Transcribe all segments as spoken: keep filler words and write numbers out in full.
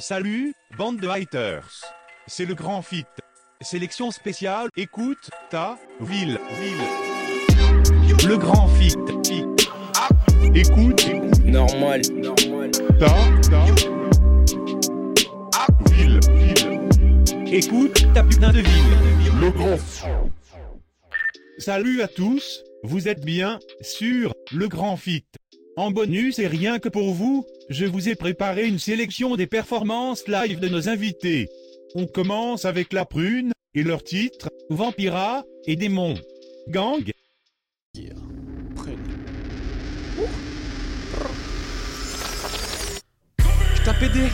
Salut, bande de haters. C'est le Grand Fit. Sélection spéciale, écoute, ta, ville, ville. Le Grand Fit. Écoute, écoute. Normal. Ta, ta. Ville, ville. Écoute, ta putain de ville. Le Grand Fit. Salut à tous, vous êtes bien sur Le Grand Fit. En bonus et rien que pour vous, je vous ai préparé une sélection des performances live de nos invités. On commence avec la Prune, et leur titre, Vampira, et Démon. Gang. Je tapais des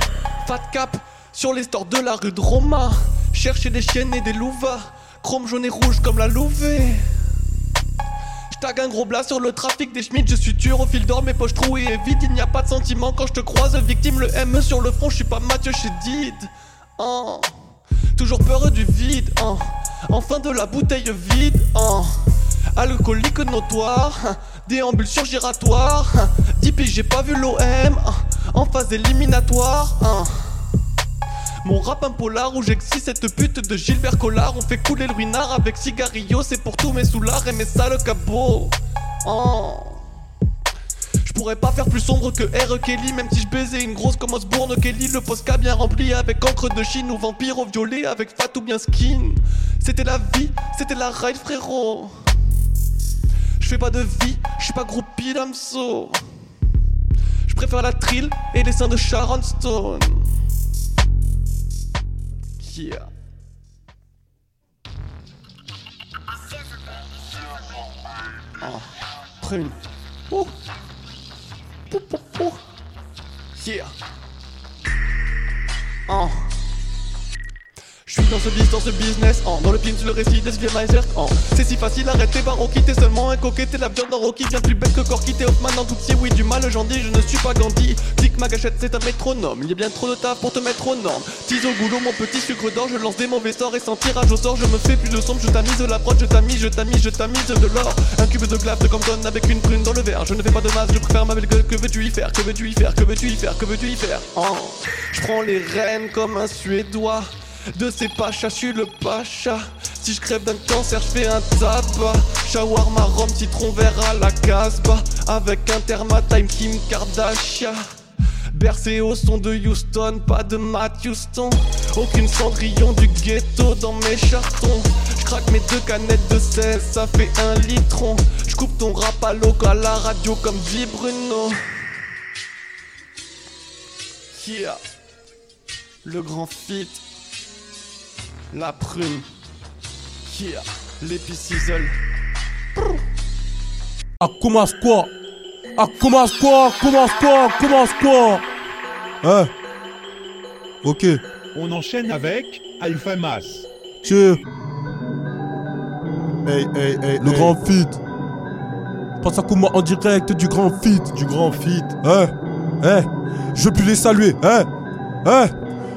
fat cap sur les stores de la rue de Roma. Cherchais des chiennes et des louvas, chrome jaune et rouge comme la Louvée. J'tag un gros blast sur le trafic des schmitts, je suis tueur au fil d'or, mes poches trouées et vides. Il n'y a pas de sentiment quand je te croise, victime le M sur le front, je suis pas Mathieu Chedid. Hein. Toujours peureux du vide, hein. Enfin de la bouteille vide, hein. Alcoolique notoire, hein. Déambulation giratoire, hein. dix piges j'ai pas vu l'O M, hein. En phase éliminatoire, hein. Mon rap un polar où j'excite cette pute de Gilbert Collard. On fait couler le ruinard avec cigarillo, c'est pour tous mes soulards et mes sales cabots, oh. Je pourrais pas faire plus sombre que R Kelly, même si je baisais une grosse comme Osbourne Kelly. Le Posca bien rempli avec encre de Chine ou vampire au violet avec fat ou bien skin. C'était la vie, c'était la ride frérot. Je fais pas de vie, je suis pas groupie d'Amso. Je préfère la trill et les seins de Sharon Stone. Yeah. Oh, Prune. Oh. Pou, pou, pou. Yeah. Oh. Je suis dans ce business, dans ce business, oh. Dans le pin, sur le récit, des via my cirque, oh. C'est si facile, arrête tes barons, quitter seulement un coquet, t'es la viande dans Rocky, bien plus bête que Corky, t'es Hoffman dans tout pied, oui du mal, j'en dis, je ne suis pas Gandhi. Clique ma gâchette, c'est un métronome, il y a bien trop de taf pour te mettre aux normes. Tise au goulot, mon petit sucre d'or, je lance des mauvais sorts et sans tirage au sort, je me fais plus de sombre, je tamise de la prod, je tamise, je tamise, je tamise de l'or. Un cube de glace de Compton avec une prune dans le verre, je ne fais pas de masse, je préfère ma belle gueule, que veux-tu y faire, que veux-tu y faire, que veux-tu y faire, que veux-tu y faire, oh. Je prends les rênes comme un Suédois. De ces pachas, je suis le pacha. Si je crève d'un cancer, je fais un tabac. Shawarma, rhum, citron vert à la Casbah. Avec un terma time, Kim Kardashian. Bercé au son de Houston, pas de Mathieu Houston. Aucune cendrillon du ghetto dans mes chartons. Je craque mes deux canettes de seize, ça fait un litron. Je coupe ton rap à l'eau à la radio comme dit Bruno. Yeah. Le Grand Fit. La Prune, yeah, l'épicizzle. Ah, commence quoi? Ah, commence quoi? Commence quoi? Commence quoi? Hein? Ok. On enchaîne avec Alpha Mass. Tchè. Hey, hey, hey, le hey. Grand Fit. Passe à Kuma en direct du Grand Fit. Du Grand Fit. Hein? Hein? Je peux les saluer. Hein? Hein?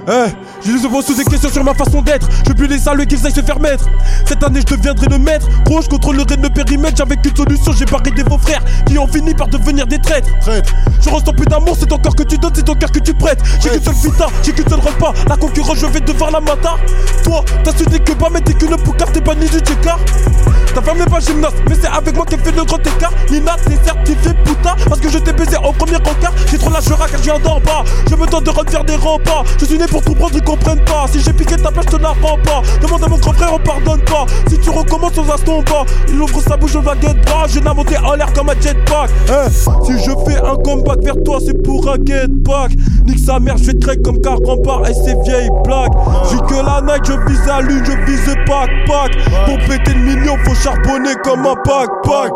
Hey, je les ouvre sous des questions sur ma façon d'être. Je puis les saluer qu'ils aillent se faire mettre. Cette année je deviendrai le maître. Gros, je contrôlerai le périmètre. J'avais qu'une solution, j'ai barré des faux frères qui ont fini par devenir des traîtres. Traître. Je ressens plus d'amour, c'est ton corps que tu donnes, c'est ton cœur que tu prêtes. J'ai qu'une seule vita, j'ai qu'une seule repas. La concurrence, je vais devoir la mata. Toi, t'as su des kebabs, mais t'es qu'une poucave, t'es pas ni du tchéka. Ta femme n'est pas gymnaste, mais c'est avec moi qu'elle fait le grand écart. Nina, t'es certifié putain, parce que je t'ai baisé au premier rencard. J'ai trop la chera car j'ai un dent bas. Je me tente de refaire des remparts. Je suis né pour tout prendre, ils comprennent pas. Si j'ai piqué ta place, je te la rends pas. Demande à mon grand frère, on pardonne pas. Si tu recommences, on va se tomber. Il ouvre sa bouche, on va get bas. J'ai la montée en l'air comme un jetpack. Hey, si je fais un comeback vers toi, c'est pour un get back. Nique sa mère, je vais crack comme Carambard et ses vieilles blagues. J'ai que la Nike, je vise la lune, je vise le pack-pack. Pour péter le mignon, faut charbonner comme un pack-pack.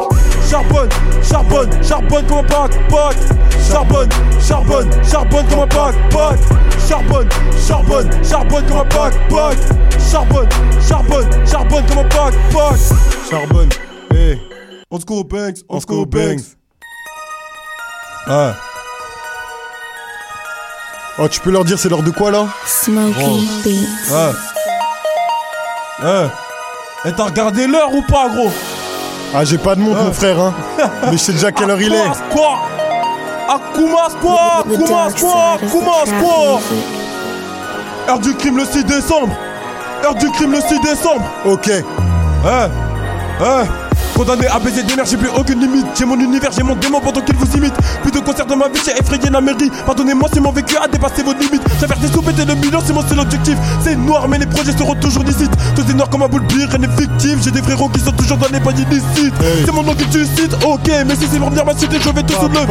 Charbonne, charbonne, charbonne comme un pack-pack. Charbonne, charbonne, charbonne comme un pack-pack. Charbonne, charbonne, charbonne comme un pack-pack. Charbonne, charbonne, charbonne comme un pack-pack. Charbonne, hey. On se court banks, on se court banks. Ah. Oh, tu peux leur dire c'est l'heure de quoi là? Smokey Beats. Ah. Ah. Eh, t'as regardé l'heure ou pas, gros? Ah, j'ai pas de montre, ah. mon frère, hein. Mais je sais déjà quelle heure il est. Quoi? Ah, commence quoi? Commence quoi? Commence quoi? Heure du crime le six décembre. Heure du crime le six décembre. Ok. Hein Hein Condamné à baiser des mères, j'ai plus aucune limite. J'ai mon univers, j'ai mon démon pendant qu'il vous imite. Plus de concerts dans ma vie, j'ai effrayé la mairie. Pardonnez-moi si mon vécu a dépassé vos limites. J'avertis sous pété le bilan, c'est mon seul objectif. C'est noir mais les projets seront toujours licites. Tout est noir comme un boule de bière, rien n'est fictif. J'ai des frérots qui sont toujours dans les paniers illicites. Hey. C'est mon nom qui suscite, ok. Mais si c'est pour venir ma cité, je vais tout soulever.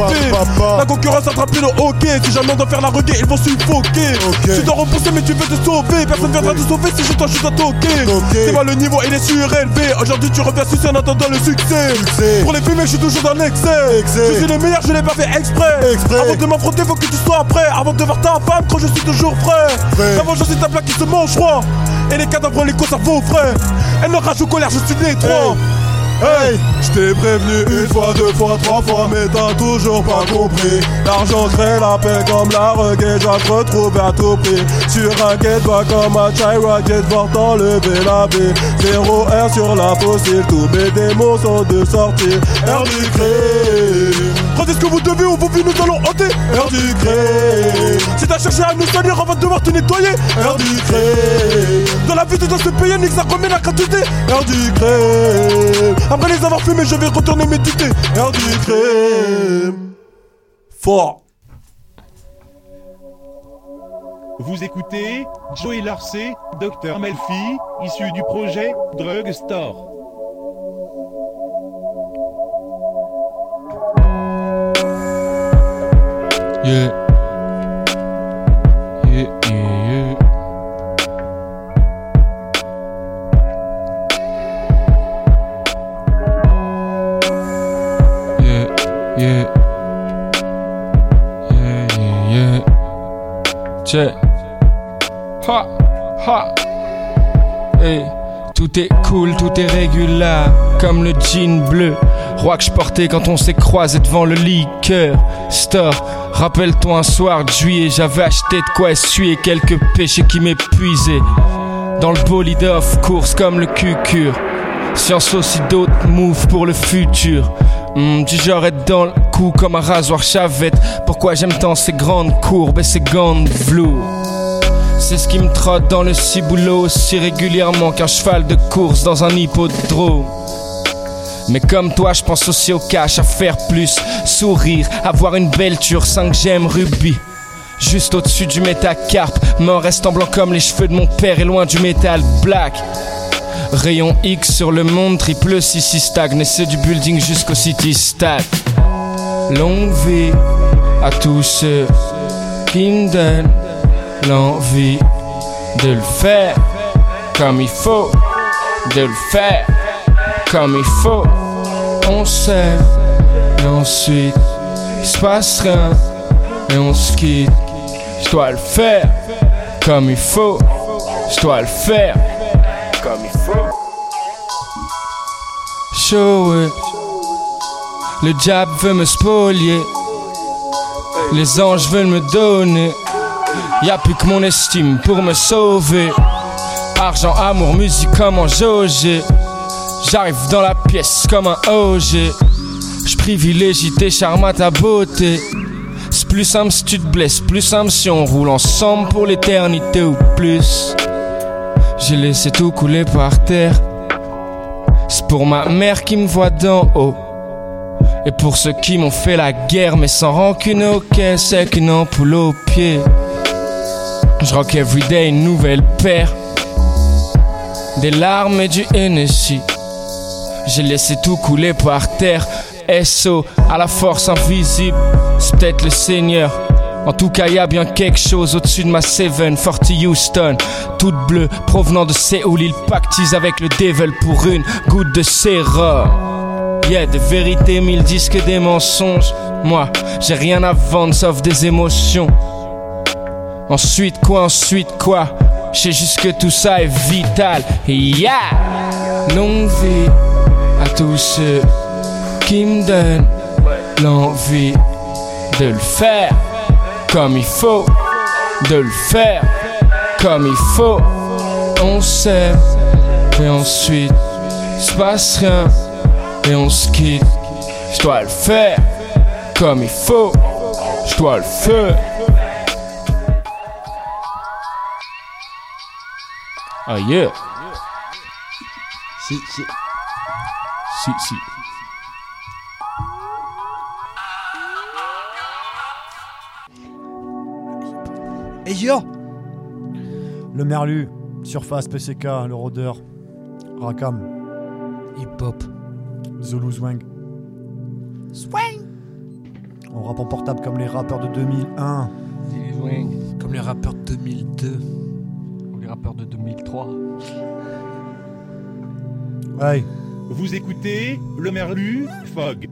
La concurrence attrape le hockey. Si j'amène d'en faire la reggae, ils vont suffoquer. Okay. Tu dois repousser mais tu veux te sauver. Personne okay. viendra te sauver si je t'en suis à toquer. Okay. C'est pas le niveau, il est surélevé. Aujourd'hui tu reviens sucer en attendant le succès. Succès. Pour les fumées, je suis toujours dans l'excès. Excès. Je suis le meilleur, je l'ai pas fait exprès. Exprès. Avant de m'affronter, faut que tu sois prêt. Avant de voir ta femme, quand je suis toujours prêt. Avant, je suis ta plaque qui se mange froid. Et les cadavres, les conservent au frais. Elle me rage au colère, je suis détroit. Hey, hey. Je t'ai prévenu une fois, deux fois, trois fois, mais t'as toujours pas compris. L'argent crée la paix comme la reggae, je vais te retrouver à tout prix. Sur un quai, va comme un chai rocket, va t'enlever la vie. Zéro R sur la fossile, tous mes démons sont de sortie. R du crime. Prenez ce que vous devez, on vous vit, nous allons hanter. R du crime. Si t'as cherché à nous salir, on va devoir te nettoyer. R du crime. Dans la vie, tu dois se payer, nique ça remet la gratuité. R du crime. Après les avoir fumés, je vais retourner méditer. R du crime. Fort. Vous écoutez Joey Larcé, Docteur Melfi, issu du projet Drug Store. Yeah. Yeah, yeah, yeah. Yeah, yeah, yeah, yeah. Check. Ha, ha. Hey, tout est cool, tout est régulier, comme le jean bleu, roi que je portais quand on s'est croisé devant le liqueur store. Rappelle-toi un soir de juillet, j'avais acheté de quoi essuyer quelques péchés qui m'épuisaient. Dans le bolide off course comme le cucur. Science aussi d'autres moves pour le futur. Mmh, du genre être dans le cou comme un rasoir chavette. Pourquoi j'aime tant ces grandes courbes et ces gants de velours. C'est ce qui me trotte dans le ciboulot aussi régulièrement qu'un cheval de course dans un hippodrome. Mais comme toi je pense aussi au cash, à faire plus, sourire, avoir une belle ture, cinq gemmes rubis. Juste au-dessus du métacarpe, mais en restant blanc comme les cheveux de mon père et loin du métal black. Rayon X sur le monde, triple six six stagne. C'est du building jusqu'au city stade. Longue vie à tous ceux qui me donnent l'envie de le faire comme il faut, de le faire comme il faut. On s'aime et ensuite il se passe rien et on se quitte. Je dois le faire comme il faut, je dois le faire comme il faut. Show it. Le diable veut me spolier, les anges veulent me donner. Y'a plus que mon estime pour me sauver. Argent, amour, musique, comment jauger. J'arrive dans la pièce comme un O G. J'privilégie tes charmes à ta beauté. C'est plus simple si tu te blesses, plus simple si on roule ensemble pour l'éternité ou plus. J'ai laissé tout couler par terre. C'est pour ma mère qui me voit d'en haut. Et pour ceux qui m'ont fait la guerre, mais sans rancune, ok, c'est qu'une ampoule au pied. Je rock everyday une nouvelle paire. Des larmes et du Hennessy. J'ai laissé tout couler par terre. S O à la force invisible. C'est peut-être le Seigneur. En tout cas, y'a bien quelque chose au-dessus de ma sept quarante Houston. Toute bleue, provenant de Séoul, ils pactisent avec le devil pour une goutte de sérum. Yeah, de vérité, mille disques des mensonges. Moi, j'ai rien à vendre sauf des émotions. Ensuite quoi, ensuite quoi? Je sais juste que tout ça est vital. Yeah! Longue vie à tous ceux qui me donnent l'envie de le faire comme il faut, de le faire comme il faut. On s'aime et ensuite il se passe rien et on se quitte. Je dois le faire comme il faut, je dois le faire. Oh yeah. Si, si. Si, si. Hey yo! Le Merlu, Surface, P C K, Le Rodeur, Rakam, Hip Hop, Zulu Zwing. Swing! On rappe en portable comme les rappeurs de deux mille un. Zwing. Comme les rappeurs de deux mille deux. Ou les rappeurs de deux mille trois. Ouais. Vous écoutez Le Merlu, Fog.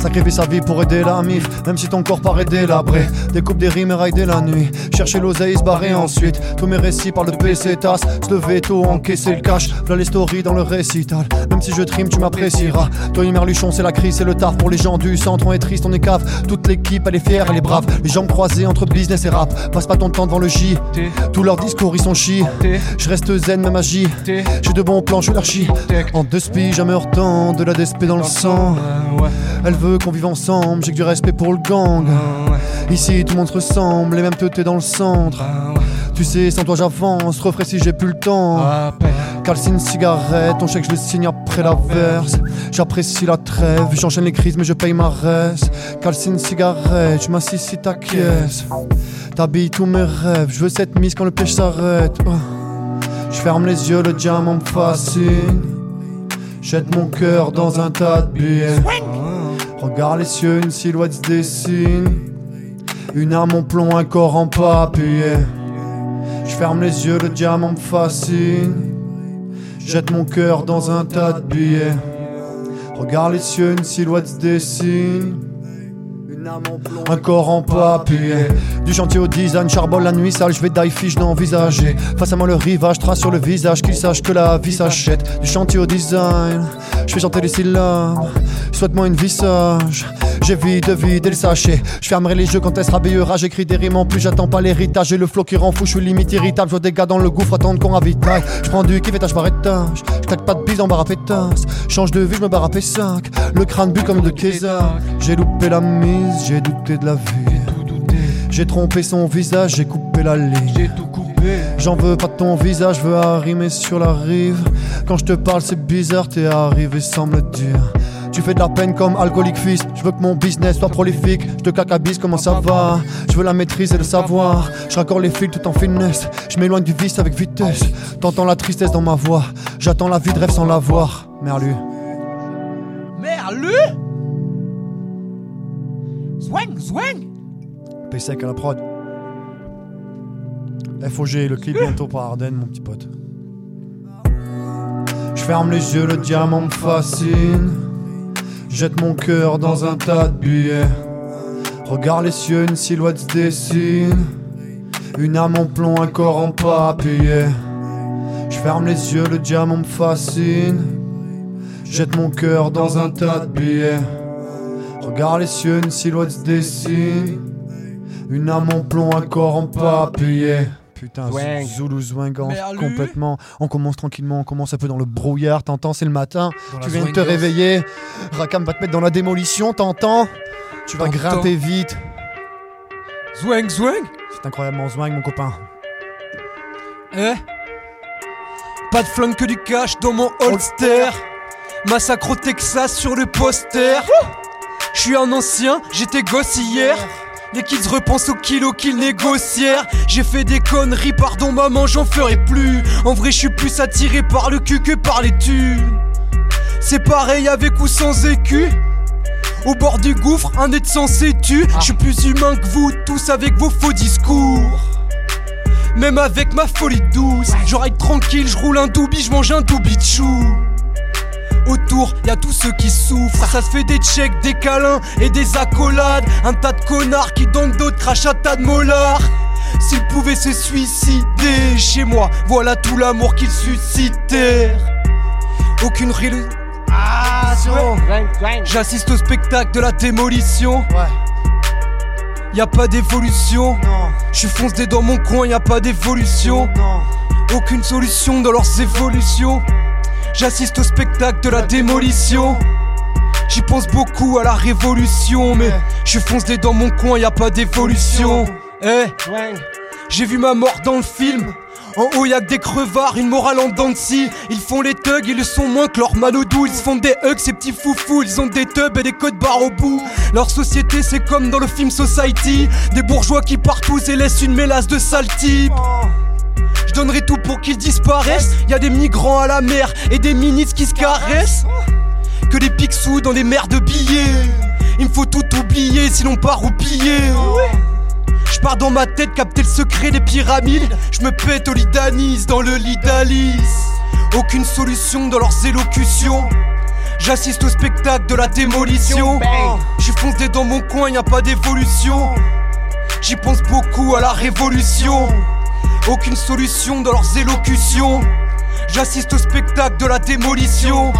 Sacrifier sa vie pour aider la mif, même si ton corps paraît délabré. Découpe des rimes et raille dès la nuit. Chercher l'oseille, se barrer ensuite. Tous mes récits parlent de P C tasse. Se lever tôt, encaisser le cash. V'là les stories dans le récital. Même si je trime, tu m'apprécieras. Toi et Merluchon, c'est la crise, c'est le taf. Pour les gens du centre, on est triste, on est cave. Toute l'équipe, elle est fière, elle est brave. Les jambes croisées entre business et rap. Passe pas ton temps devant le J. Tous leurs discours, ils sont chi. Je reste zen, même agi. J'ai de bons plans, je suis l'archi. En deux spies, jamais retends. De la D S P dans le sang. Elle veut qu'on vive ensemble, j'ai que du respect pour le gang. Ici tout le monde se ressemble et même toi t'es dans le centre. Tu sais, sans toi j'avance, refrais si j'ai plus le temps. Calcine, cigarette, on sait que je le signe après la verse. J'apprécie la trêve, j'enchaîne les crises mais je paye ma reste. Calcine, cigarette, je m'assis si t'acquiesces. T'habilles tous mes rêves, je veux cette mise quand le piège s'arrête. Je ferme les yeux, le diamant me fascine. Jette mon cœur dans un tas de billets. Regarde les cieux, une silhouette se dessine. Une âme en plomb, un corps en papier. Je ferme les yeux, le diamant me fascine. Jette mon cœur dans un tas de billets. Regarde les cieux, une silhouette se dessine. Un corps en papier. Du chantier au design, charbonne la nuit sale. Je vais die fiche d'envisager. Face à moi le rivage, trace sur le visage. Qu'ils sachent que la vie s'achète. Du chantier au design, je fais chanter les syllabes. Souhaite-moi une vie sage. J'ai vie de vide et le sachet. Je fermerai les jeux quand elle se rhabillera. J'écris des rimes en plus, j'attends pas l'héritage. J'ai le flot qui rend fou, je suis limite irritable. Je vois des gars dans le gouffre, attendre qu'on ravitaille. Je prends du kivétage par étage. Je claque pas de bise en barre à pétasse. Change de vie, je me barre à P cinq. Le crâne bu comme de Kézard. J'ai loupé la mise. J'ai douté de la vie, j'ai trompé son visage, j'ai coupé la ligne, j'ai tout coupé. J'en veux pas de ton visage, je veux arrimer sur la rive. Quand je te parle c'est bizarre, t'es arrivé sans me le dire. Tu fais de la peine comme alcoolique fils. Je veux que mon business soit prolifique. Je te claque la bise, comment ça va? Je veux la maîtrise et le savoir. Je raccorde les fils tout en finesse. Je m'éloigne du vice avec vitesse. T'entends la tristesse dans ma voix. J'attends la vie de rêve sans l'avoir. Merlu. Merlu? Zwang, Zwang P cinq à la prod. F O G, le clip bientôt par Ardennes, mon petit pote. Je ferme les yeux, le diamant me fascine. Jette mon cœur dans un tas de billets. Regarde les cieux, une silhouette se dessine. Une âme en plomb, un corps en papier. Je ferme les yeux, le diamant me fascine. Jette mon cœur dans un tas de billets. Regarde les cieux, une silhouette se dessine. Une âme en plomb, un corps en papier. Putain, Zwang. Zulu Zwingance, complètement. On commence tranquillement, on commence un peu dans le brouillard. T'entends, c'est le matin, dans tu viens de te réveiller. Rakam va te mettre dans la démolition, t'entends. Tu vas t'entends. Grimper vite. Zwang, Zwang. C'est incroyablement Zwang, mon copain. Eh, pas de flingue que du cash dans mon holster. Massacre au Texas sur le poster. Wouh. Je suis un ancien, j'étais gosse hier. Les kids repensent aux kilos qu'ils négocièrent. J'ai fait des conneries, pardon maman, j'en ferai plus. En vrai, je suis plus attiré par le cul que par les thunes. C'est pareil avec ou sans écu. Au bord du gouffre, un nez de sang s'étue. Je suis plus humain que vous tous avec vos faux discours. Même avec ma folie douce, je ride tranquille, je roule un doobie, je mange un doobie de chou. Autour, y'a tous ceux qui souffrent. Ça se fait des checks, des câlins et des accolades. Un tas de connards qui donnent d'autres crachent un tas de mollards. S'ils pouvaient se suicider chez moi, voilà tout l'amour qu'ils suscitèrent. Aucune réalisation. Ah, j'assiste au spectacle de la démolition. Ouais. Y'a pas d'évolution. Non. J'suis foncé dans mon coin, y'a pas d'évolution. Non. Aucune solution dans leurs évolutions. J'assiste au spectacle de la démolition. J'y pense beaucoup à la révolution. Mais je fonce des dans mon coin, y'a pas d'évolution. Eh, hey, j'ai vu ma mort dans le film. En haut y'a que des crevards, une morale en dents de scie. Ils font les thugs, ils le sont moins que leur mal au doux. Ils se font des hugs, ces petits foufous. Ils ont des tubs et des codes barres au bout. Leur société c'est comme dans le film Society. Des bourgeois qui partent tous et laissent une mélasse de sales types. Je donnerai tout pour qu'ils disparaissent. Y'a des migrants à la mer et des ministres qui se caressent. Que des picsous dans des mers de billets. Il me faut tout oublier si l'on part ou piller. Je pars dans ma tête capter le secret des pyramides. Je me pète au lit d'Anis dans le lit d'Alice. Aucune solution dans leurs élocutions. J'assiste au spectacle de la démolition. J'suis foncé dans mon coin, y a pas d'évolution. J'y pense beaucoup à la révolution. Aucune solution dans leurs élocutions. J'assiste au spectacle de la démolition.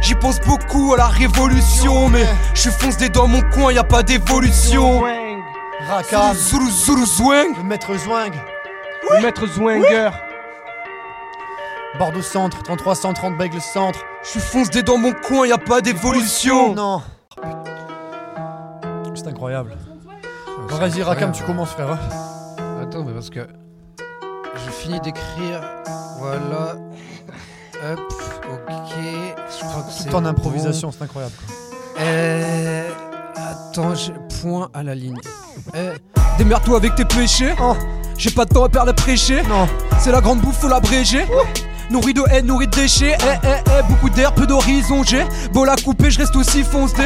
J'y pense beaucoup à la révolution, mais j'suis foncé dans mon coin, y a pas d'évolution. Rakam, Zulu, Zulu Zwing, le maître Zwing, oui. Le maître Zwinger, oui. Bordeaux centre, trente-trois cent trente Bègle centre. J'suis foncé dans mon coin, y a pas d'évolution. Non. C'est incroyable. C'est Vas-y incroyable. Rakam, tu commences frère. Hein. Attends, mais parce que j'ai fini d'écrire, voilà. Hop, ok. Je crois que c'est tout en improvisation, bon. C'est incroyable. Quoi. Euh... Attends, j'ai point à la ligne. euh... Démerde-toi avec tes péchés. Oh. J'ai pas de temps à perdre à prêcher. Non. C'est la grande bouffe, faut l'abréger. Oh. Nourri de haine, nourri de déchets. Eh, eh, eh, beaucoup d'air, peu d'horizon. J'ai beau la couper, je reste aussi foncé.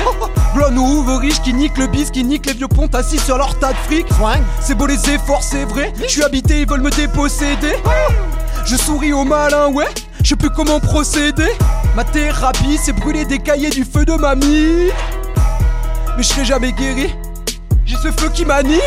Blonde ou ouvre riche qui nique le bis, qui nique les vieux pontes assis sur leur tas de fric. Swing. C'est beau les efforts, c'est vrai. Je suis habité, ils veulent me déposséder. Oh. Je souris au malin, ouais. Je sais plus comment procéder. Ma thérapie, c'est brûler des cahiers du feu de mamie. Mais je serai jamais guéri. J'ai ce feu qui m'anime.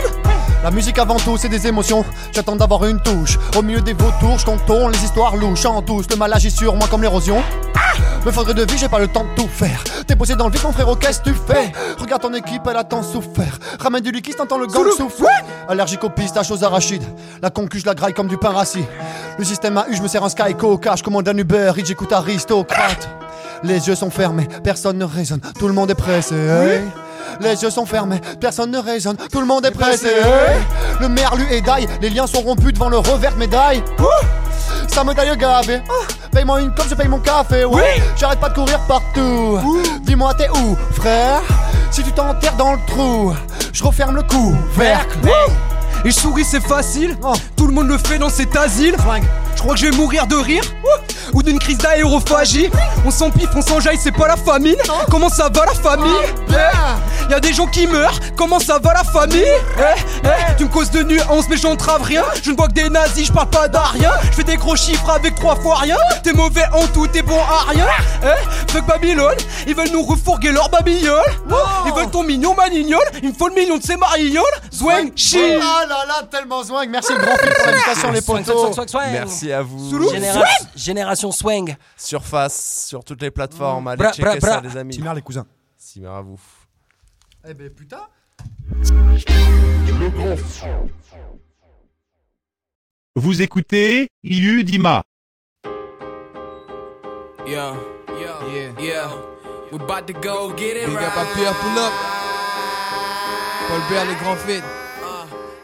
La musique avant tout, c'est des émotions. J'attends d'avoir une touche. Au milieu des vautours, je contourne les histoires louches. En tous, le mal agit sur moi comme l'érosion. Ah me faudrait de vie, j'ai pas le temps de tout faire. T'es posé dans le vide, mon frère, qu'est-ce que tu fais? Regarde ton équipe, elle a tant souffert. Ramène du liquide, t'entends le gang souffler. Allergique aux pistaches, aux arachides. La concu, je la graille comme du pain rassis. Le système A U, je me sers un Sky Coca. Je commande un Uber, et j'écoute Aristocrate. Les yeux sont fermés, personne ne raisonne. Tout le monde est pressé. Oui. Les yeux sont fermés, personne ne raisonne, tout le monde est pressé. Le Merlu et d'ail, les liens sont rompus devant le revers de médaille. Ouh. Ça me taille gavé. Oh. Paye-moi une coupe, je paye mon café. Ouais. Oui. J'arrête pas de courir partout. Ouh. Dis-moi t'es où, frère? Si tu t'enterres dans le trou, je referme le couvercle. Et je souris, c'est facile. Oh. Tout le monde le fait dans cet asile. Je crois que je vais mourir de rire. Ouh. Ou d'une crise d'aérophagie. On s'empiffe, on s'enjaille, c'est pas la famine. Oh. Comment ça va la famille? Oh. Yeah. Y'a des gens qui meurent, comment ça va la famille? Eh, eh, tu me causes de nuances mais j'entrave rien. Je ne vois que des nazis, je parle pas d'arien. Je fais des gros chiffres avec trois fois rien. T'es mauvais en tout, t'es bon à rien. Eh, fuck Babylone, ils veulent nous refourguer leur babiole. Oh. Ils veulent ton mignon manignol, il me faut le million de ces marignoles. Zwang, chi. Oh là là là, tellement zwang, merci le grand film pour l'invitation les potos. Merci à vous. Généra- Génération Swang. Surface, sur toutes les plateformes, allez bra, checker bra, bra. Ça les amis. Timère les cousins. Timère à vous. Eh ben putain. Vous écoutez Iu Dima. Yeah, yeah, yeah, yeah. We're about to go get it. Big up à Pierre, pull up. Paul Bert, le Grand Fit.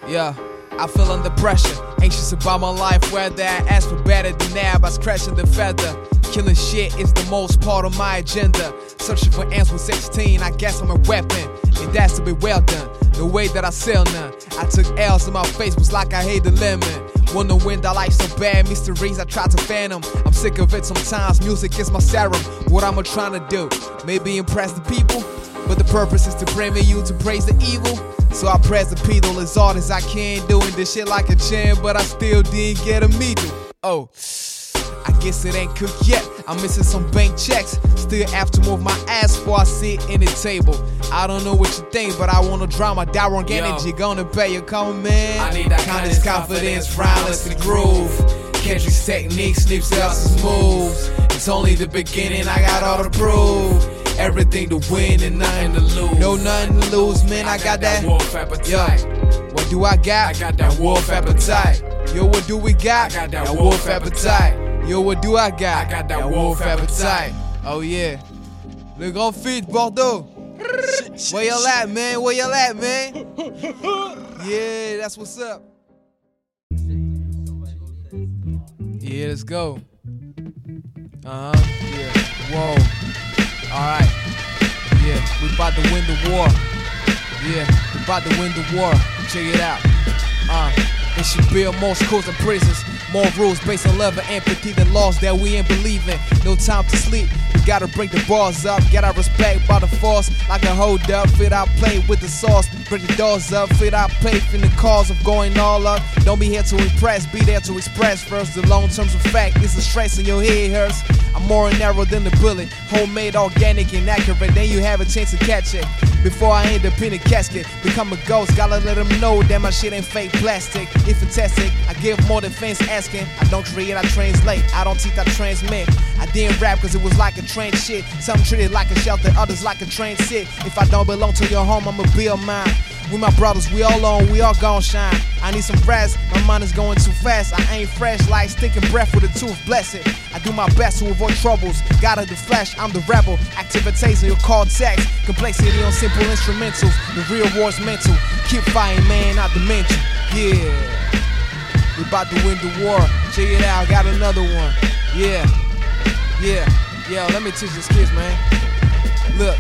Yeah. I feel under pressure, anxious about my life, whether I ask for better than now by scratching the feather. Killing shit is the most part of my agenda. Searching for answers with sixteen, I guess I'm a weapon. And that's to be well done, the way that I sell none. I took L's in my face, was like I hate the lemon. Wonder when that life so bad, mysteries I try to fathom. I'm sick of it sometimes, music is my serum. What am I trying to do? Maybe impress the people? But the purpose is to bring me you to praise the evil. So I press the pedal as hard as I can, doing this shit like a champ, but I still didn't get a meeting. Oh, I guess it ain't cooked yet. I'm missing some bank checks. Still have to move my ass before I sit in the table. I don't know what you think, but I want to drama, die wrong energy. Gonna pay your comment. I need that kind of confidence, roundless and groove. Kendrick's technique, Snoop's else's moves. It's only the beginning, I got all to prove. Everything to win and nothing to lose. No nothing to lose, man, I, I got, got that, that wolf appetite. Yo, what do I got? I got that wolf appetite. Yo, what do we got? I got that, that wolf appetite. Yo, what do I got? I got that, that wolf, wolf appetite. appetite. Oh yeah. Le Grand Fit, Bordeaux. Where y'all at, man? Where y'all at, man? Yeah, that's what's up. Yeah, let's go. Uh-huh. Yeah. Whoa. All right. Yeah, we about to win the war. Yeah, we about to win the war. Check it out. Uh, it should build more schools and prisons. More rules based on love and empathy than laws that we ain't believe in. No time to sleep. We gotta break the bars up. Get our respect by the force. Like a hold up. Fit our play with the sauce. Break the doors up. Fit our faith in the cause of going all up. Don't be here to impress. Be there to express first. The long terms of fact is the stress in your head hurts. I'm more narrow than the bullet. Homemade, organic, and accurate. Then you have a chance to catch it. Before I end up in a casket. Become a ghost. Gotta let them know that my shit ain't fake plastic. It's fantastic. I give more than fans ask. I don't create, I translate. I don't teach, I transmit. I didn't rap cause it was like a train shit. Some treated like a shelter, others like a train sit. If I don't belong to your home, I'ma build mine. We my brothers, we all on, we all gon' shine. I need some rest, my mind is going too fast. I ain't fresh like stinking breath with a tooth, bless it. I do my best to avoid troubles. Gotta the flash, I'm the rebel. Activities in your cortex. Complexity on simple instrumentals. The real war's mental. Keep fighting, man, not dimension. Yeah. We about to win the war. Check it out, got another one. Yeah, yeah, yeah. Let me teach these kids, man. Look,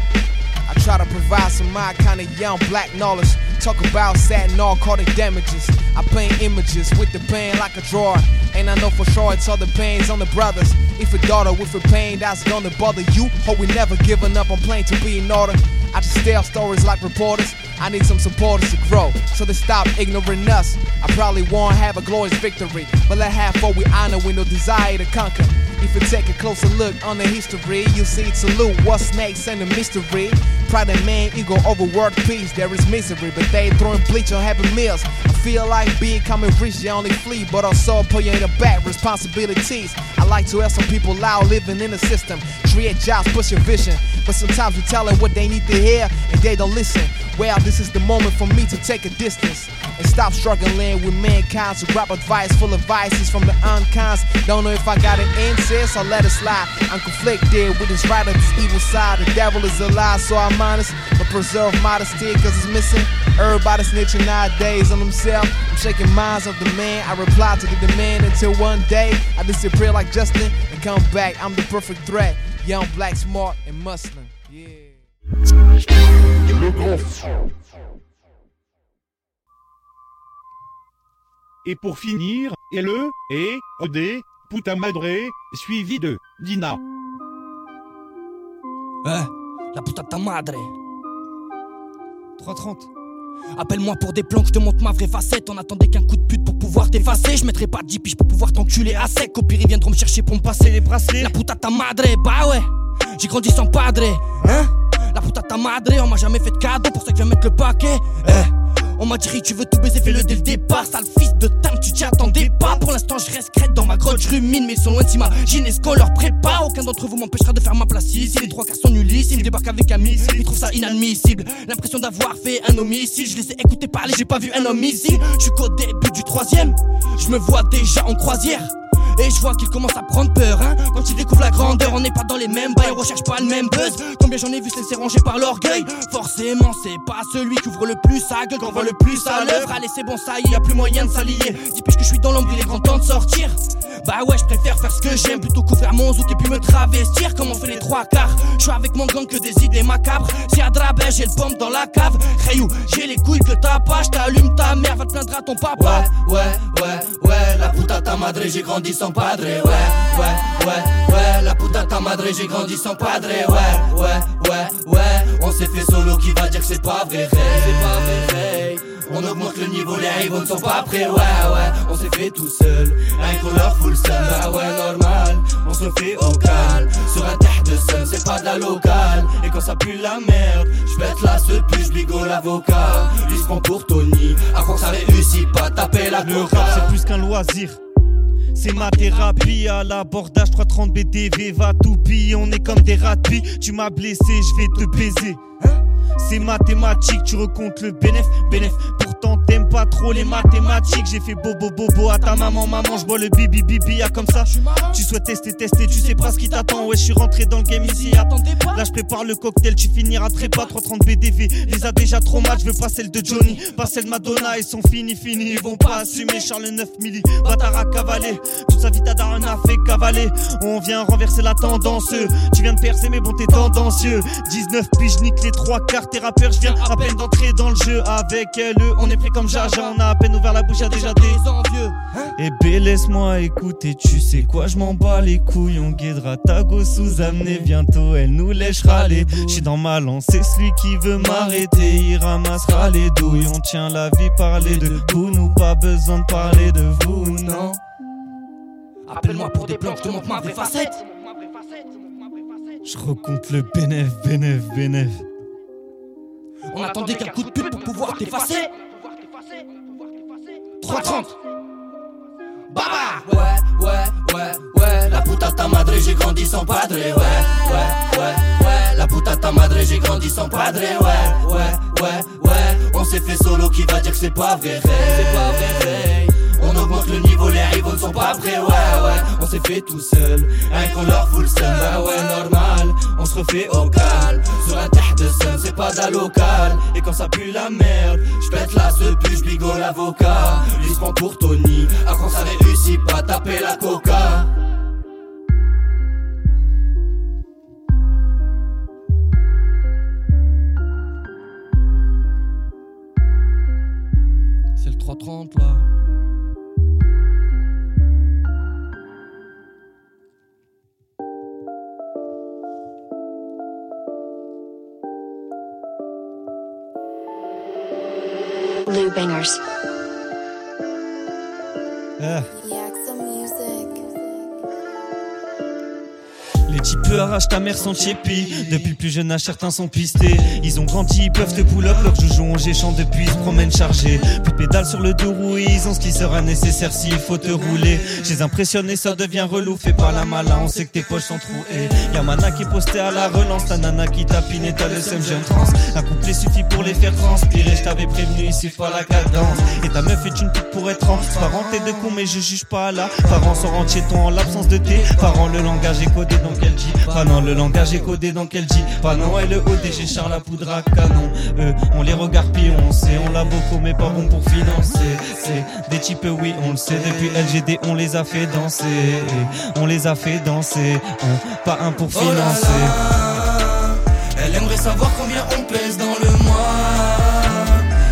I try to provide some my kind of young black knowledge. Talk about sad narcotic damages. I paint images with the pen like a drawer. And I know for sure it's all the pains on the brothers. If a daughter with a pain that's gonna bother you, hope we never giving up on playing to be in order. I just tell stories like reporters. I need some supporters to grow, so they stop ignoring us. I probably won't have a glorious victory, but let half what we honor with no desire to conquer. If you take a closer look on the history, you'll see it's a loop, what's snakes and the mystery. Pride and man, ego over world peace, there is misery, but they throwing bleach on happy meals. I feel like becoming rich, you only flee, but also put you in the back, responsibilities. I like to help some people out living in the system, create jobs, push your vision, but sometimes we tell them what they need to hear, and they don't listen. Well, this is the moment for me to take a distance and stop struggling with mankind. To grab advice full of vices from the uncons. Don't know if I got an answer, so let it slide. I'm conflicted with this right of this evil side. The devil is a lie, so I'm honest, but preserve modesty cause it's missing. Everybody snitching nowadays on themselves. I'm shaking minds of the man. I reply to the demand until one day I disappear like Justin and come back. I'm the perfect threat. Young, black, smart, and Muslim. Yeah. Et pour finir, et le, et, E O D, puta madre, suivi de Dina. Eh, hey, la puta ta madre. trois trente. Appelle-moi pour des plans que je te montre ma vraie facette. On attendait qu'un coup de pute pour pouvoir t'effacer. Je mettrai pas dix piges pour pouvoir t'enculer à sec. Au pire ils viendront me chercher pour me passer les bracelets. La puta ta madre, bah ouais. J'ai grandi sans padre, hein. La puta ta madre, on m'a jamais fait de cadeau, pour ça que je viens mettre le paquet. Eh. On m'a dit tu veux tout baiser, fais-le dès le départ. Sale fils de tam, tu t'y attendais pas. Pour l'instant je reste crête dans ma grotte, je rumine. Mais ils sont loin de si ma gynéco leur prépa. Aucun d'entre vous m'empêchera de faire ma place ici. Les trois quarts sont nuls ici, ils débarquent avec un missile. Ils trouvent ça inadmissible, l'impression d'avoir fait un homicide. Je les ai écoutés parler, j'ai pas vu un homme ici. Je suis qu'au début du troisième, je me vois déjà en croisière. Et je vois qu'ils commencent à prendre peur, hein. Quand ils découvrent la grandeur, on n'est pas dans les mêmes bails, on recherche pas le même buzz. Combien j'en ai vu se laisser ranger par l'orgueil. Forcément c'est pas celui qui ouvre le plus sa gueule, qu'on voit le plus à l'œuvre. Allez c'est bon ça y est, y'a plus moyen de s'allier. Dis que je suis dans l'ombre, il est grand temps de sortir. Bah ouais je préfère faire ce que j'aime, plutôt couvrir mon zouk et puis me travestir. Comme on fait les trois quarts, je suis avec mon gang que des idées macabres. Si à Drabin j'ai le bombe dans la cave. Rayou, j'ai les couilles que t'as pas, j't'allume ta mère, va te plaindre à ton papa. Ouais, ouais, ouais, ouais, la puta ta madre, j'ai grandi sans padre. Ouais, ouais, ouais, ouais, la puta ta madre, j'ai grandi sans padre. Ouais, ouais, ouais, ouais, on s'est fait solo, qui va dire que c'est pas vrai, hey, c'est pas vrai, hey. On augmente le niveau, les rivaux ne sont pas prêts. Ouais, ouais, on s'est fait tout seul, un color full sun. Bah ouais, normal, on se fait au calme. Sur un terre de sun, c'est pas de la locale. Et quand ça pue la merde, j'pète la sepuche, j'bigo l'avocat. Lui se prend pour Tony, à croire que ça réussit pas, taper la coca. Le rap c'est plus qu'un loisir, c'est ma thérapie. À l'abordage trois trente B D V, va tout piller. On est comme des rats de pie, tu m'as blessé, j'vais te baiser. C'est mathématique, tu recomptes le bénéf, bénéf pour Attends, t'aimes pas trop les mathématiques. J'ai fait bobo bobo à ta maman, maman. J'bois le bibi bibi, ah comme ça. Tu souhaites tester, tester, tu sais pas ce qui t'attend. Ouais, je suis rentré dans le game ici, attendez pas. Là, je prépare le cocktail, tu finiras trépas. trois cent trente B D V, les a déjà trop mal. Je veux pas celle de Johnny, pas celle de Madonna. Ils sont finis, finis, ils vont pas assumer. Charles neuf milli, bâtard à cavaler. Toute sa vie, t'as d'un a fait cavaler. On vient renverser la tendance. Tu viens de percer, mais bon, t'es tendancieux. dix-neuf piges, nique les trois quarts, t'es rappeur. Je viens à peine d'entrer dans le jeu avec elle. On est pris comme Jaja, on a à peine ouvert la bouche, y'a déjà des envieux. Eh bé, laisse-moi écouter, tu sais quoi, je m'en bats les couilles. On guidera ta go sous amener, bientôt elle nous lèchera les. J'suis dans ma lancée, celui qui veut m'arrêter, il ramassera les douilles. On tient la vie par les deux bouts, nous pas besoin de parler de vous, non. Appelle-moi pour des plans, je te montre ma vraie facette. Je recompte le bénéf, bénéf, bénéf. On attendait qu'un coup de pute pour pouvoir t'effacer. trois trente Baba. Ouais, ouais, ouais, ouais. La puta ta madre, j'ai grandi sans padre. Ouais, ouais, ouais, ouais. La puta ta madre, j'ai grandi sans padre. Ouais, ouais, ouais, ouais. On s'est fait solo, qui va dire que c'est pas vrai, c'est pas vrai. On augmente le niveau, les rivaux ne sont pas prêts. Ouais, ouais. On s'est fait tout seul, rien qu'on leur fout le seum. Ouais, ouais, normal. On se refait au calme. Sur un tête de seum, c'est pas d'un local. Et quand ça pue la merde, j'pète la sepu, j'bigole l'avocat. L'histoire pour Tony, à quand ça réussit pas, taper la coca. C'est le trois trente là. Blue bangers. Yeah. Les types arrachent ta mère sans tchépi. Depuis plus jeune âge, certains sont pistés. Ils ont grandi, ils peuvent te pull-up. Leurs joujoux ont géchant depuis, ils se promènent chargés. Plus de pédales sur le deux roues, ils ont ce qui sera nécessaire s'il faut te rouler. J'ai impressionné, ça devient relou. Fais pas la mala, on sait que tes poches sont trouées. Y'a ma nana qui est postée à la relance. Ta nana qui tapine et t'as le seum, j'aime trans. Un couplet suffit pour les faire transpirer. Je t'avais prévenu, ici faut la cadence. Et ta meuf est une pute pour être transparente. T'es de con, mais je juge pas à la parents sont rentiers, ton en l'absence de tes parents. Le langage est codé dans qu'elle dit pas non, le langage est codé dans qu'elle dit pas non. Et le O D, j'ai Charles à poudre à canon. Eux, on les regarde pis on sait. On l'a beaucoup mais pas bon pour financer. C'est des types, oui on le sait. Depuis L G D on les a fait danser. On les a fait danser, on, pas un pour financer. Oh là là, elle aimerait savoir combien on pèse dans le mois.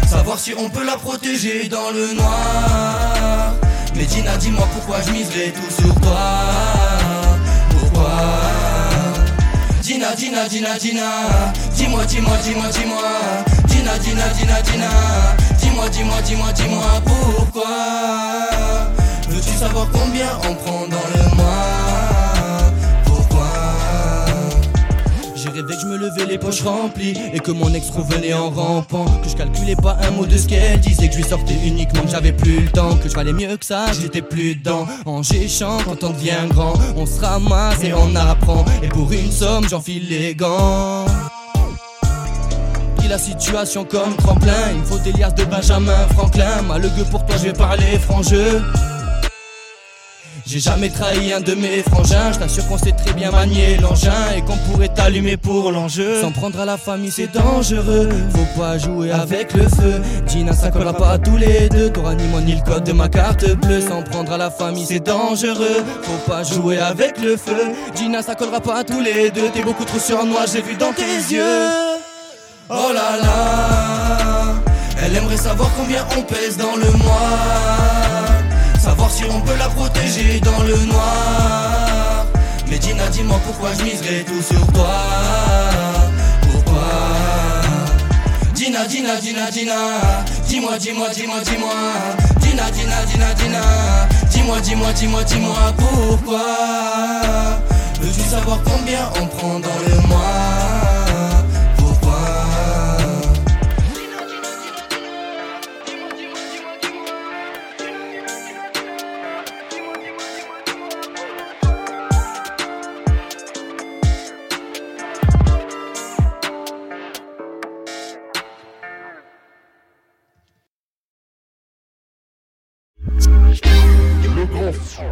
Savoir si on peut la protéger dans le noir. Mais Dina, dis-moi pourquoi je miserais tout sur toi. Dina, Dina, Dina, Dina, dis-moi, dis-moi, dis-moi, dis-moi. Dina, Dina, Dina, Dina, dis-moi, dis-moi, dis-moi, dis-moi pourquoi. Veux-tu savoir combien on prend dans le mois? Pourquoi? J'ai rêvé que je me levais les poches remplies et que mon ex revenait en rampant. Que je calculais pas un mot de ce qu'elle disait, que je lui sortais uniquement que j'avais plus le temps. Que je valais mieux que ça, j'étais plus dedans. En géchant, quand on devient grand, on se ramasse et on apprend. Et pour une somme, j'enfile les gants. La situation comme tremplin, il me faut des liasses de Benjamin Franklin. Malheureux pour toi, je vais parler franc jeu. J'ai jamais trahi un de mes frangins, je t'assure qu'on sait très bien manier l'engin et qu'on pourrait t'allumer pour l'enjeu. S'en prendre à la famille c'est dangereux, faut pas jouer avec le feu. Gina ça collera pas à tous les deux, t'auras ni moi ni le code de ma carte bleue. S'en prendre à la famille c'est dangereux, faut pas jouer avec le feu. Gina ça collera pas à tous les deux, t'es beaucoup trop sur moi, j'ai vu dans tes yeux. Oh là là, elle aimerait savoir combien on pèse dans le mois. Savoir si on peut la protéger dans le noir. Mais Dina, dis-moi pourquoi je miserais tout sur toi. Pourquoi? Dina, Dina, Dina, Dina, dis-moi, dis-moi, dis-moi, dis-moi. Dina, Dina, Dina, Dina, dis-moi, dis-moi, dis-moi, dis-moi pourquoi. Veux-tu savoir combien on prend dans le mois? Le Grand Fit.